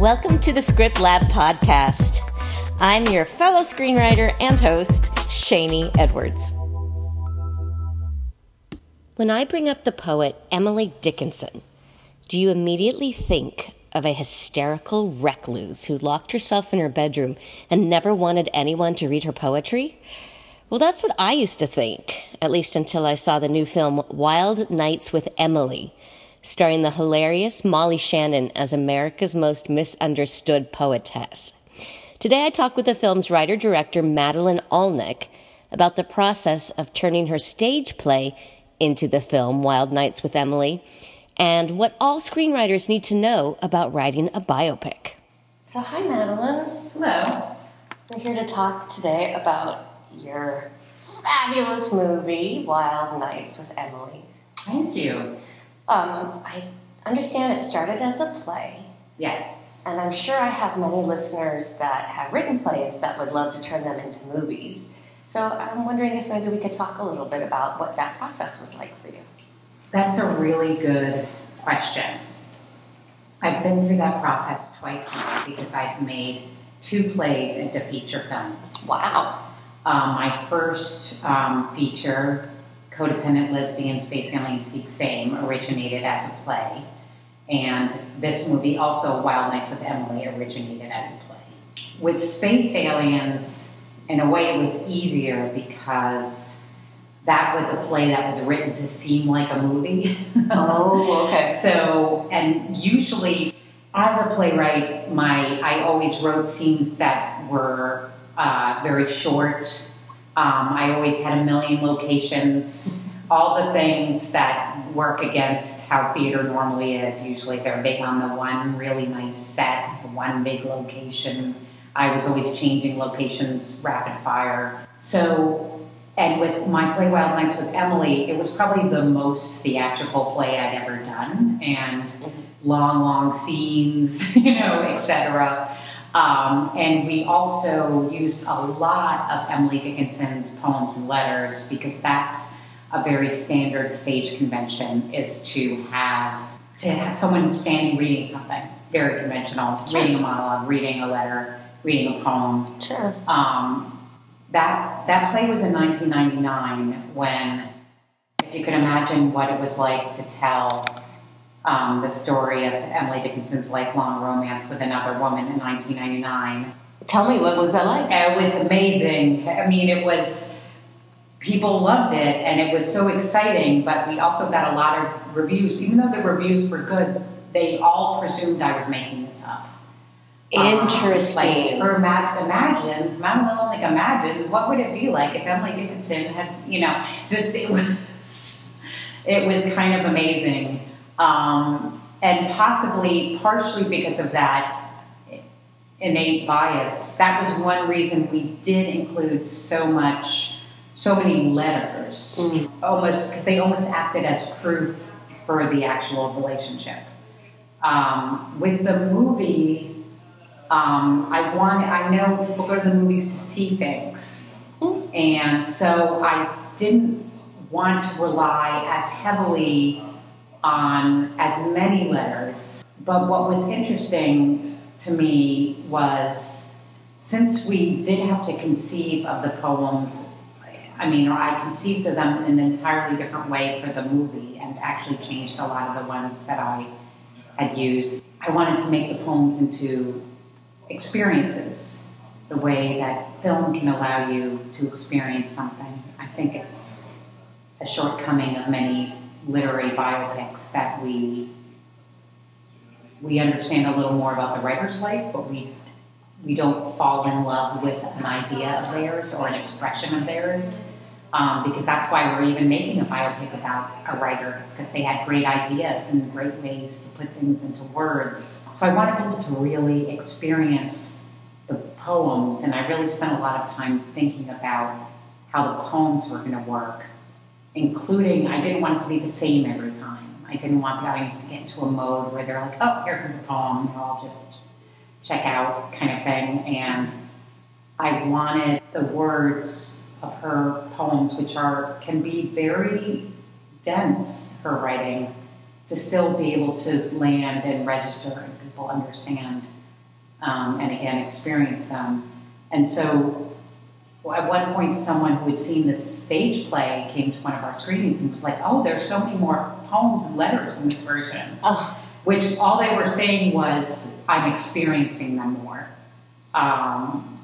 Welcome to the Script Lab podcast. I'm your fellow screenwriter and host, Shanee Edwards. When I bring up the poet Emily Dickinson, do you immediately think of a hysterical recluse who locked herself in her bedroom and never wanted anyone to read her poetry? Well, that's what I used to think, at least until I saw the new film Wild Nights with Emily, starring the hilarious Molly Shannon as America's most misunderstood poetess. Today I talk with the film's writer-director Madeleine Olnek about the process of turning her stage play into the film Wild Nights with Emily and what all screenwriters need to know about writing a biopic. So hi Madeleine. Hello. We're here to talk today about your fabulous movie, Wild Nights with Emily. Thank you. I understand it started as a play. Yes. And I'm sure I have many listeners that have written plays that would love to turn them into movies. So I'm wondering if maybe we could talk a little bit about what that process was like for you. That's a really good question. I've been through that process twice now because I've made two plays into feature films. Wow. My first feature, Codependent Lesbian Space Aliens Seek Same, originated as a play. And this movie also, Wild Nights with Emily, originated as a play. With Space Aliens, in a way it was easier because that was a play that was written to seem like a movie. Oh, okay. So, and usually as a playwright, I always wrote scenes that were very short. I always had a million locations, all the things that work against how theater normally is. Usually they're big on the one really nice set, the one big location. I was always changing locations rapid fire. So, and with my play Wild Nights with Emily, it was probably the most theatrical play I'd ever done, and long scenes, etc. And we also used a lot of Emily Dickinson's poems and letters because that's a very standard stage convention, is to have someone standing reading something very conventional, sure. Reading a monologue, reading a letter, reading a poem. Sure. That play was in 1999 when, if you can imagine what it was like to tell the story of Emily Dickinson's lifelong romance with another woman in 1999. Tell me, what was that like? It was amazing. I mean, people loved it, and it was so exciting, but we also got a lot of reviews. Even though the reviews were good, they all presumed I was making this up. Interesting. Madeleine Olnek imagined, what would it be like if Emily Dickinson had, it was kind of amazing. And possibly, partially because of that innate bias, that was one reason we did include so many letters, almost because they almost acted as proof for the actual relationship. With the movie, I know people go to the movies to see things, and so I didn't want to rely as heavily on as many letters. But what was interesting to me was, since we did have to conceive of the poems, I conceived of them in an entirely different way for the movie and actually changed a lot of the ones that I had used. I wanted to make the poems into experiences, the way that film can allow you to experience something. I think it's a shortcoming of many literary biopics that we understand a little more about the writer's life, but we don't fall in love with an idea of theirs or an expression of theirs, because that's why we're even making a biopic about a writer, is because they had great ideas and great ways to put things into words. So I wanted people to really experience the poems, and I really spent a lot of time thinking about how the poems were going to work. Including, I didn't want it to be the same every time. I didn't want the audience to get into a mode where they're like, oh, here comes a poem, and I'll just check out kind of thing. And I wanted the words of her poems, which can be very dense, her writing, to still be able to land and register and people understand and again experience them. And so at one point someone who had seen this stage play came to one of our screenings and was like, oh, there's so many more poems and letters in this version. Oh. Which all they were saying was, I'm experiencing them more,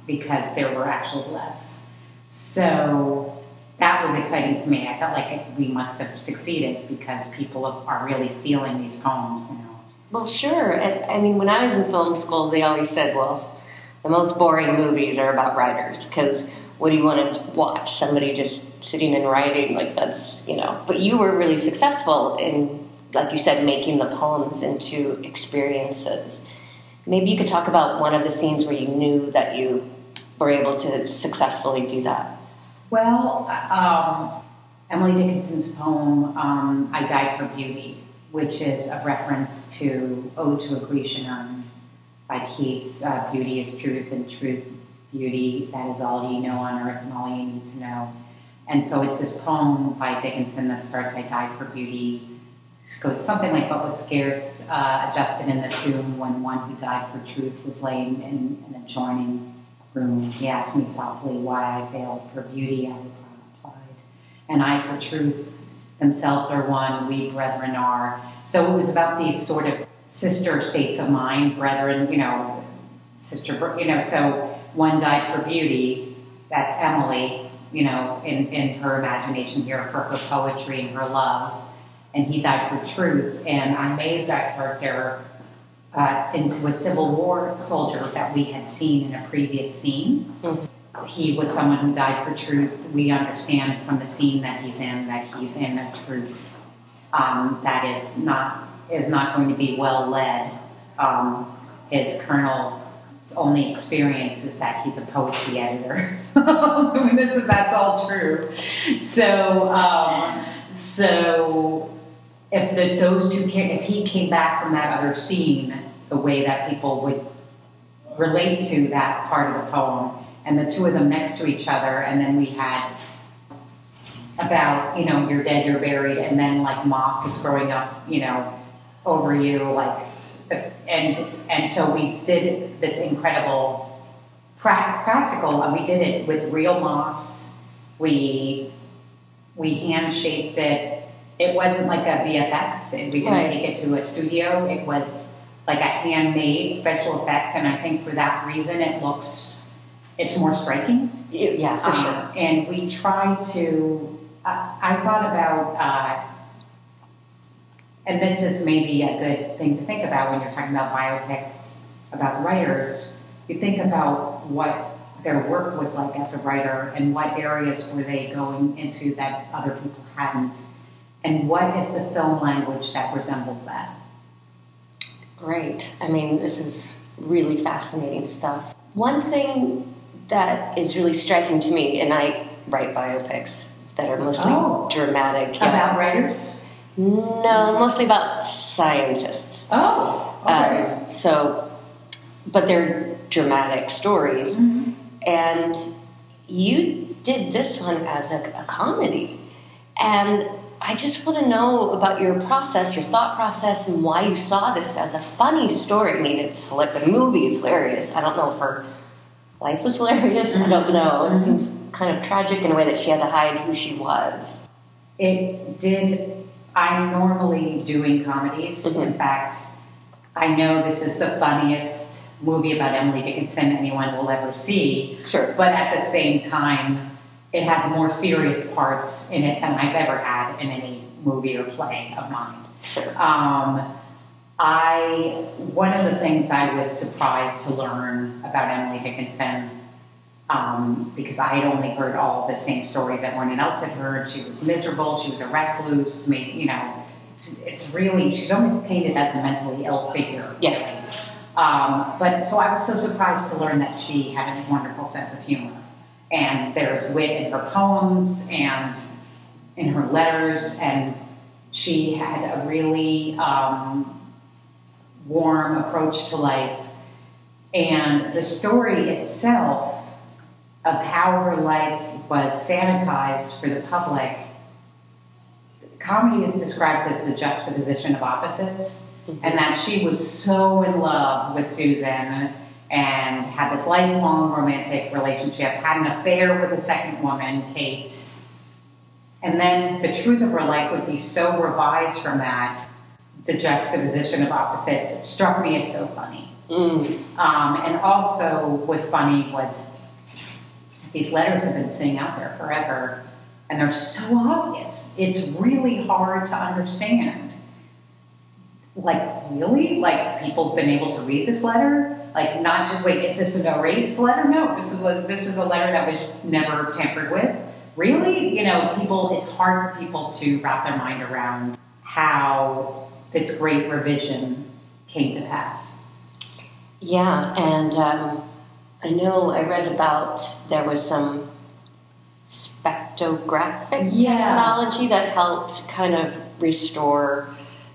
because there were actually less. So that was exciting to me. I felt like we must have succeeded because people are really feeling these poems now. Well, sure. I mean, when I was in film school, they always said, well, the most boring movies are about writers, because what do you want to watch? Somebody just sitting and writing, like that's, you know. But you were really successful in, like you said, making the poems into experiences. Maybe you could talk about one of the scenes where you knew that you were able to successfully do that. Well, Emily Dickinson's poem, I Died for Beauty, which is a reference to Ode to a Grecian Urn by Keats. Beauty is truth, and truth, beauty, that is all you know on earth and all you need to know. And so it's this poem by Dickinson that starts, I died for beauty, goes something like, what was scarce adjusted in the tomb when one who died for truth was laid in an adjoining room. He asked me softly why I failed for beauty, I replied, and I for truth, themselves are one, we brethren are. So it was about these sort of sister states of mind, brethren, you know, sister, you know, so one died for beauty, that's Emily, you know, in her imagination here for her poetry and her love. And he died for truth, and I made that character into a Civil War soldier that we had seen in a previous scene. Mm-hmm. He was someone who died for truth. We understand from the scene that he's in a truth that is not going to be well led. His colonel's only experience is that he's a poetry editor. I mean, that's all true. So, if he came back from that other scene, the way that people would relate to that part of the poem, and the two of them next to each other, and then we had about, you know, you're dead, you're buried, and then like moss is growing up, you know, over you, like, and so we did this incredible practical, and we did it with real moss. We hand-shaped it. It wasn't like a VFX, and we didn't take it to a studio. It was like a handmade special effect, and I think for that reason it's more striking. Yeah, for sure. And we tried to, I thought about, and this is maybe a good thing to think about when you're talking about biopics about writers, you think about what their work was like as a writer and what areas were they going into that other people hadn't. And what is the film language that resembles that? Great. I mean, this is really fascinating stuff. One thing that is really striking to me, and I write biopics that are mostly dramatic. Yeah. About writers? No, mostly about scientists. Oh, okay. But they're dramatic stories. Mm-hmm. And you did this one as a comedy. And I just want to know about your process, your thought process, and why you saw this as a funny story. I mean, it's like the movie is hilarious. I don't know if her life was hilarious. I don't know. It seems kind of tragic in a way that she had to hide who she was. It did. I'm normally doing comedies. Mm-hmm. In fact, I know this is the funniest movie about Emily Dickinson anyone will ever see. Sure. But at the same time, it has more serious parts in it than I've ever had in any movie or play of mine. Sure. One of the things I was surprised to learn about Emily Dickinson, because I had only heard all the same stories that everyone else had heard. She was miserable. She was a recluse. You know, it's really, she's always painted as a mentally ill figure. Yes. But so I was so surprised to learn that she had a wonderful sense of humor. And there's wit in her poems and in her letters, and she had a really warm approach to life. And the story itself of how her life was sanitized for the public, comedy is described as the juxtaposition of opposites, and that she was so in love with Susan and had this lifelong romantic relationship, had an affair with a second woman, Kate. And then the truth of her life would be so revised from that, the juxtaposition of opposites struck me as so funny. And also was funny was these letters have been sitting out there forever, and they're so obvious. It's really hard to understand. Like, really? Like, people have been able to read this letter? Like, not just, wait, is this an erased letter? No, this is a letter that was never tampered with. Really? You know, people, it's hard for people to wrap their mind around how this great revision came to pass. Yeah, and I know I read about there was some spectrographic technology that helped kind of restore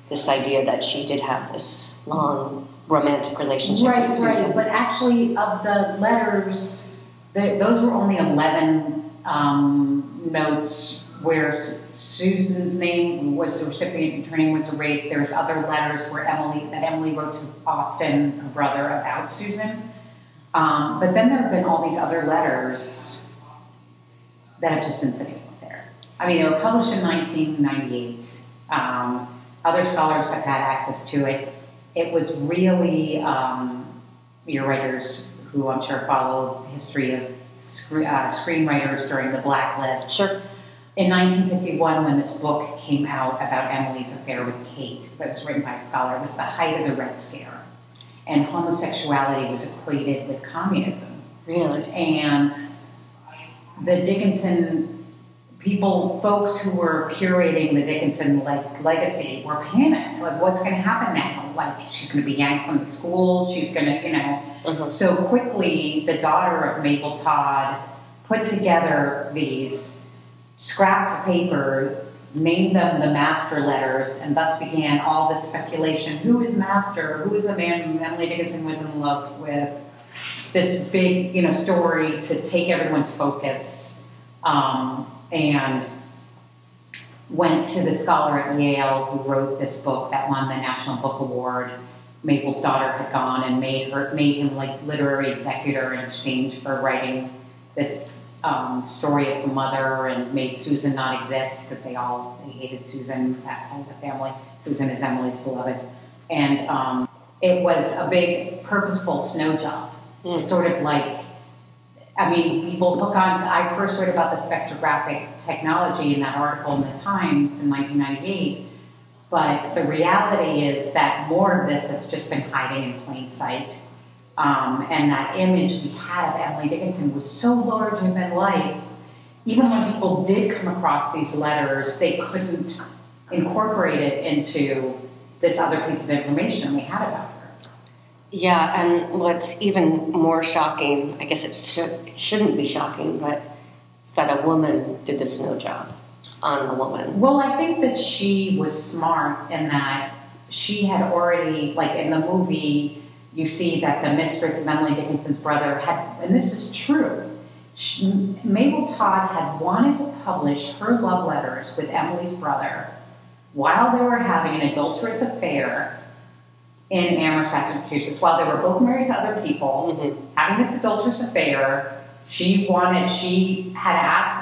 this idea that she did have this long romantic relationship with Susan. Right, but actually of the letters, those were only 11 notes where Susan's name was the recipient and her name was erased. There's other letters where Emily wrote to Austin, her brother, about Susan. But then there have been all these other letters that have just been sitting out there. I mean, they were published in 1998. Other scholars have had access to it. It was really your writers, who I'm sure follow the history of screenwriters during the blacklist. Sure. In 1951, when this book came out about Emily's affair with Kate, that was written by a scholar, it was the height of the Red Scare. And homosexuality was equated with communism. Really? And the Dickinson... folks who were curating the Dickinson legacy were panicked. Like, what's going to happen now? Like, she's going to be yanked from the school. She's going to, you know. Mm-hmm. So quickly, the daughter of Mabel Todd put together these scraps of paper, named them the master letters, and thus began all this speculation. Who is master? Who is the man Emily Dickinson was in love with? This big, you know, story to take everyone's focus. And went to the scholar at Yale who wrote this book that won the National Book Award. Mabel's daughter had gone and made him like literary executor in exchange for writing this story of the mother, and made Susan not exist because they hated Susan outside of the family. Susan is Emily's beloved. And it was a big purposeful snow job. Mm. It's sort of like, I mean, people hook on to, I first heard about the spectrographic technology in that article in the Times in 1998, but the reality is that more of this has just been hiding in plain sight. And that image we had of Emily Dickinson was so large in midlife, even when people did come across these letters, they couldn't incorporate it into this other piece of information we had about her. Yeah, and what's even more shocking, I guess it shouldn't be shocking, but it's that a woman did the snow job on the woman. Well, I think that she was smart in that she had already, like in the movie, you see that the mistress of Emily Dickinson's brother had, and this is true, Mabel Todd had wanted to publish her love letters with Emily's brother while they were having an adulterous affair in Amherst, Massachusetts, while they were both married to other people, having this adulterous affair. She had asked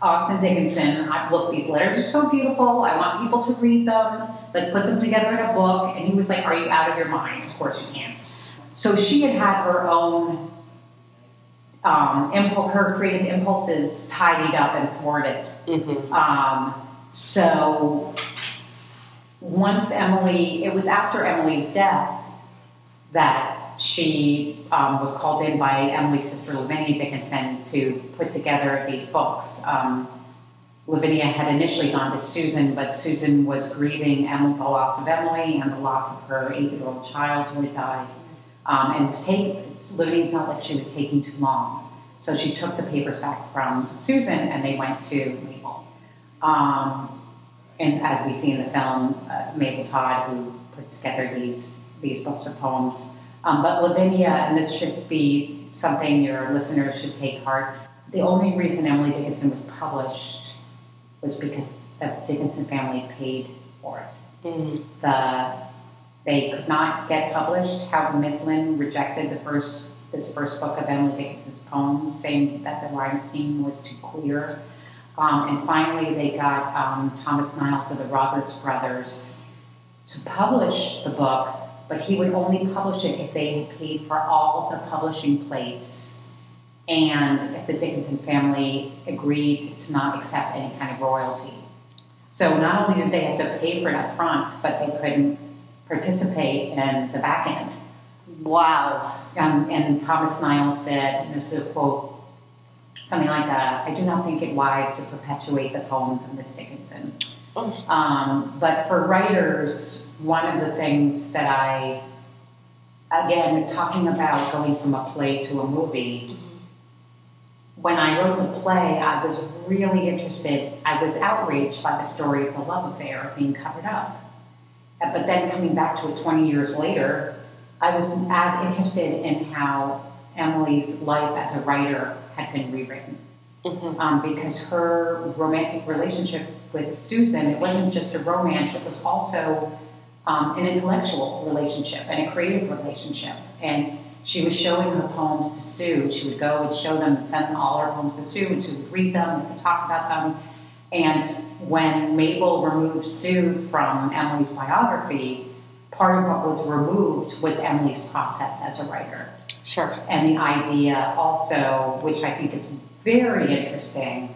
Austin Dickinson, look, these letters are so beautiful, I want people to read them, let's put them together in a book. And he was like, are you out of your mind? Of course you can't. So she had her own her creative impulses tidied up and thwarted. So once Emily, it was after Emily's death that she was called in by Emily's sister Lavinia Dickinson to put together these books. Lavinia had initially gone to Susan, but Susan was grieving the loss of Emily and the loss of her 8-year-old child who had died. Lavinia felt like she was taking too long. So she took the papers back from Susan and they went to Mabel. And as we see in the film, Mabel Todd, who put together these books of poems. But Lavinia, and this should be something your listeners should take heart, the only reason Emily Dickinson was published was because the Dickinson family paid for it. Mm-hmm. they could not get published. Houghton Mifflin rejected his first book of Emily Dickinson's poems, saying that the rhyme scheme was too queer. And finally, they got Thomas Niles of the Roberts brothers to publish the book, but he would only publish it if they had paid for all the publishing plates and if the Dickinson family agreed to not accept any kind of royalty. So not only did they have to pay for it up front, but they couldn't participate in the back end. Wow. And Thomas Niles said, and this is a quote, something like that, "I do not think it wise to perpetuate the poems of Miss Dickinson." Oh. But for writers, one of the things that I, again, talking about going from a play to a movie, when I wrote the play, I was really interested. I was outraged by the story of the love affair being covered up. But then coming back to it 20 years later, I was as interested in how Emily's life as a writer had been rewritten. Mm-hmm. Because her romantic relationship with Susan, it wasn't just a romance, it was also an intellectual relationship and a creative relationship. And she was showing her poems to Sue. She would go and show them and send all her poems to Sue, and she would read them and talk about them. And when Mabel removed Sue from Emily's biography, part of what was removed was Emily's process as a writer. Sure. And the idea also, which I think is very interesting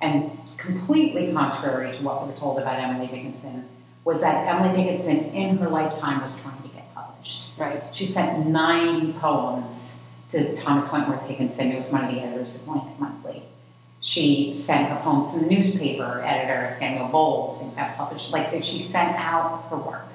and completely contrary to what we were told about Emily Dickinson, was that Emily Dickinson in her lifetime was trying to get published. Right. She sent 9 poems to Thomas Wentworth Higginson, who was one of the editors of Atlantic Monthly. She sent her poems to the newspaper editor, Samuel Bowles, things that published. Like, she sent out her work.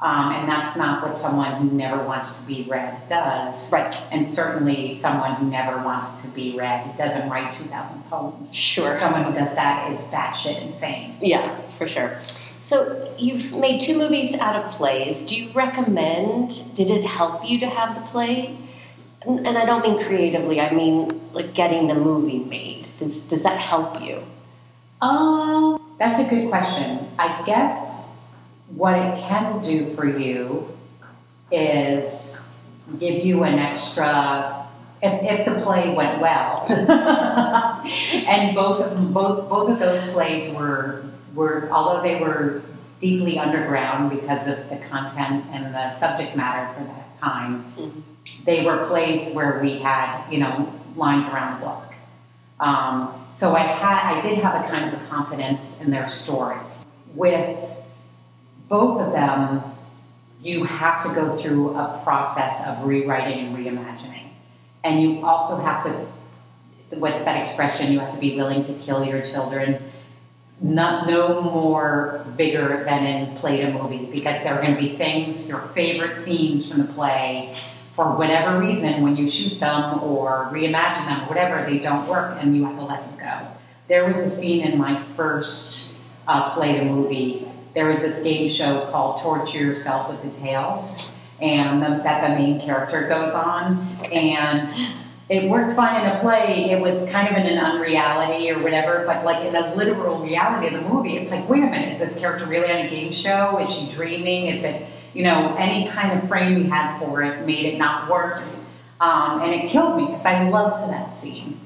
And that's not what someone who never wants to be read does. Right. And certainly someone who never wants to be read doesn't write 2,000 poems. Sure. Someone who does that is batshit insane. Yeah, for sure. So you've made 2 movies out of plays. Do you recommend, did it help you to have the play? And I don't mean creatively, I mean like getting the movie made. Does that help you? That's a good question. I guess what it can do for you is give you an extra, if the play went well, and both of those plays were, although they were deeply underground because of the content and the subject matter for that time, mm-hmm. they were plays where we had, lines around the block. So I did have a kind of a confidence in their stories. With both of them, you have to go through a process of rewriting and reimagining. And you also have to, what's that expression? You have to be willing to kill your children. No more bigger than in play to movie, because there are going to be things, your favorite scenes from the play, for whatever reason, when you shoot them or reimagine them, whatever, they don't work and you have to let them go. There was a scene in my first play to movie. There was this game show called Torture Yourself with Details, and that the main character goes on, and it worked fine in a play. It was kind of in an unreality or whatever, but like in the literal reality of the movie, it's like, wait a minute, is this character really on a game show? Is she dreaming? Is it, any kind of frame we had for it made it not work, and it killed me because I loved that scene.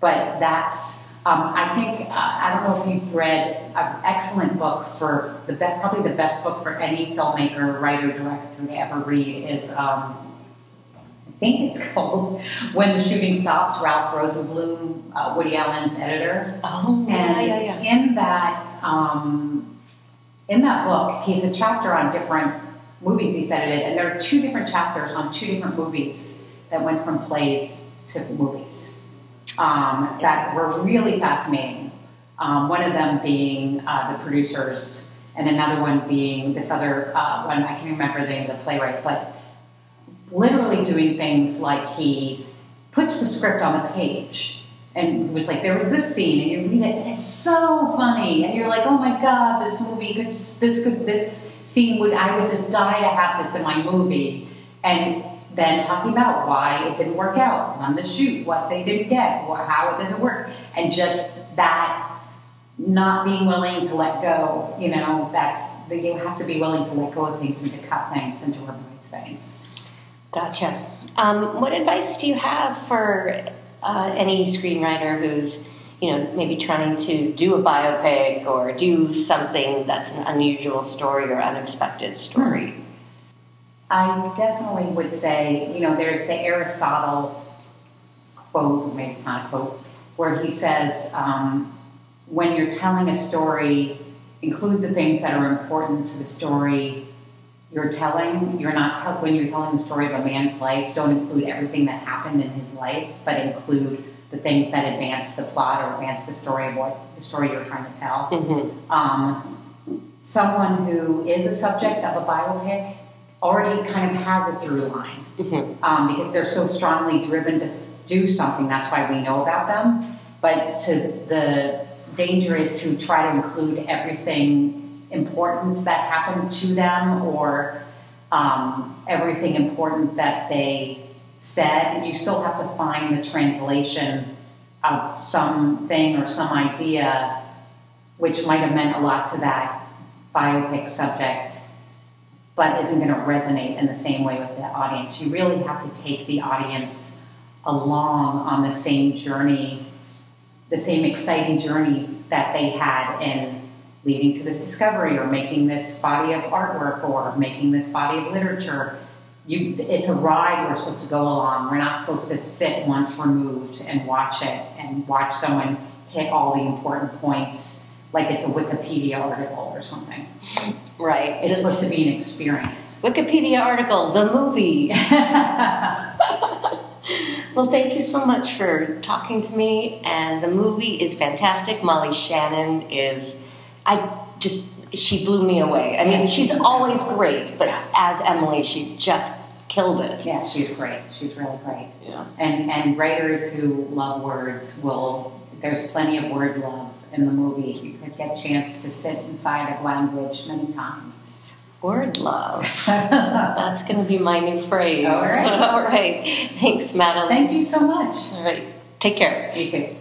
But that's, I think, I don't know if you've read an excellent book for, probably the best book for any filmmaker, writer, director to ever read is, I think it's called When the Shooting Stops, Ralph Rosenblum, Woody Allen's editor. Oh, and yeah. In that book, he has a chapter on different movies he's edited, and there are 2 different chapters on 2 different movies that went from plays to movies. That were really fascinating. One of them being The Producers, and another one being this other one, I can't remember the name of the playwright, but literally doing things like he puts the script on a page and was like, there was this scene, and you read it, and it's so funny, and you're like, oh my God, I would just die to have this in my movie. And then talking about why it didn't work out on the shoot, what they didn't get, how it doesn't work, and just that not being willing to let go, you know, you have to be willing to let go of things and to cut things and to replace things. Gotcha. What advice do you have for any screenwriter who's, you know, maybe trying to do a biopic or do something that's an unusual story or unexpected story? I definitely would say, you know, there's the Aristotle quote, maybe it's not a quote, where he says, when you're telling a story, include the things that are important to the story you're telling. When you're telling the story of a man's life, don't include everything that happened in his life, but include the things that advance the plot or advance the story of what the story you're trying to tell. Mm-hmm. Someone who is a subject of a biopic already kind of has a through line, mm-hmm. Because they're so strongly driven to do something. That's why we know about them. But the danger is to try to include everything important that happened to them or everything important that they said. You still have to find the translation of something or some idea which might have meant a lot to that biopic subject but isn't going to resonate in the same way with the audience. You really have to take the audience along on the same journey, the same exciting journey that they had in leading to this discovery or making this body of artwork or making this body of literature. It's a ride we're supposed to go along. We're not supposed to sit once removed and watch it and watch someone hit all the important points like it's a Wikipedia article or something. Right. It's supposed to be an experience. Wikipedia article, the movie. Well, thank you so much for talking to me. And the movie is fantastic. Molly Shannon is, she blew me away. I mean, she's always great, but as Emily, she just killed it. Yeah, she's great. She's really great. Yeah. And writers who love words there's plenty of word love in the movie. You could get a chance to sit inside of language many times. Word love. That's going to be my new phrase. All right. Thanks, Madeline. Thank you so much. All right. Take care. You too.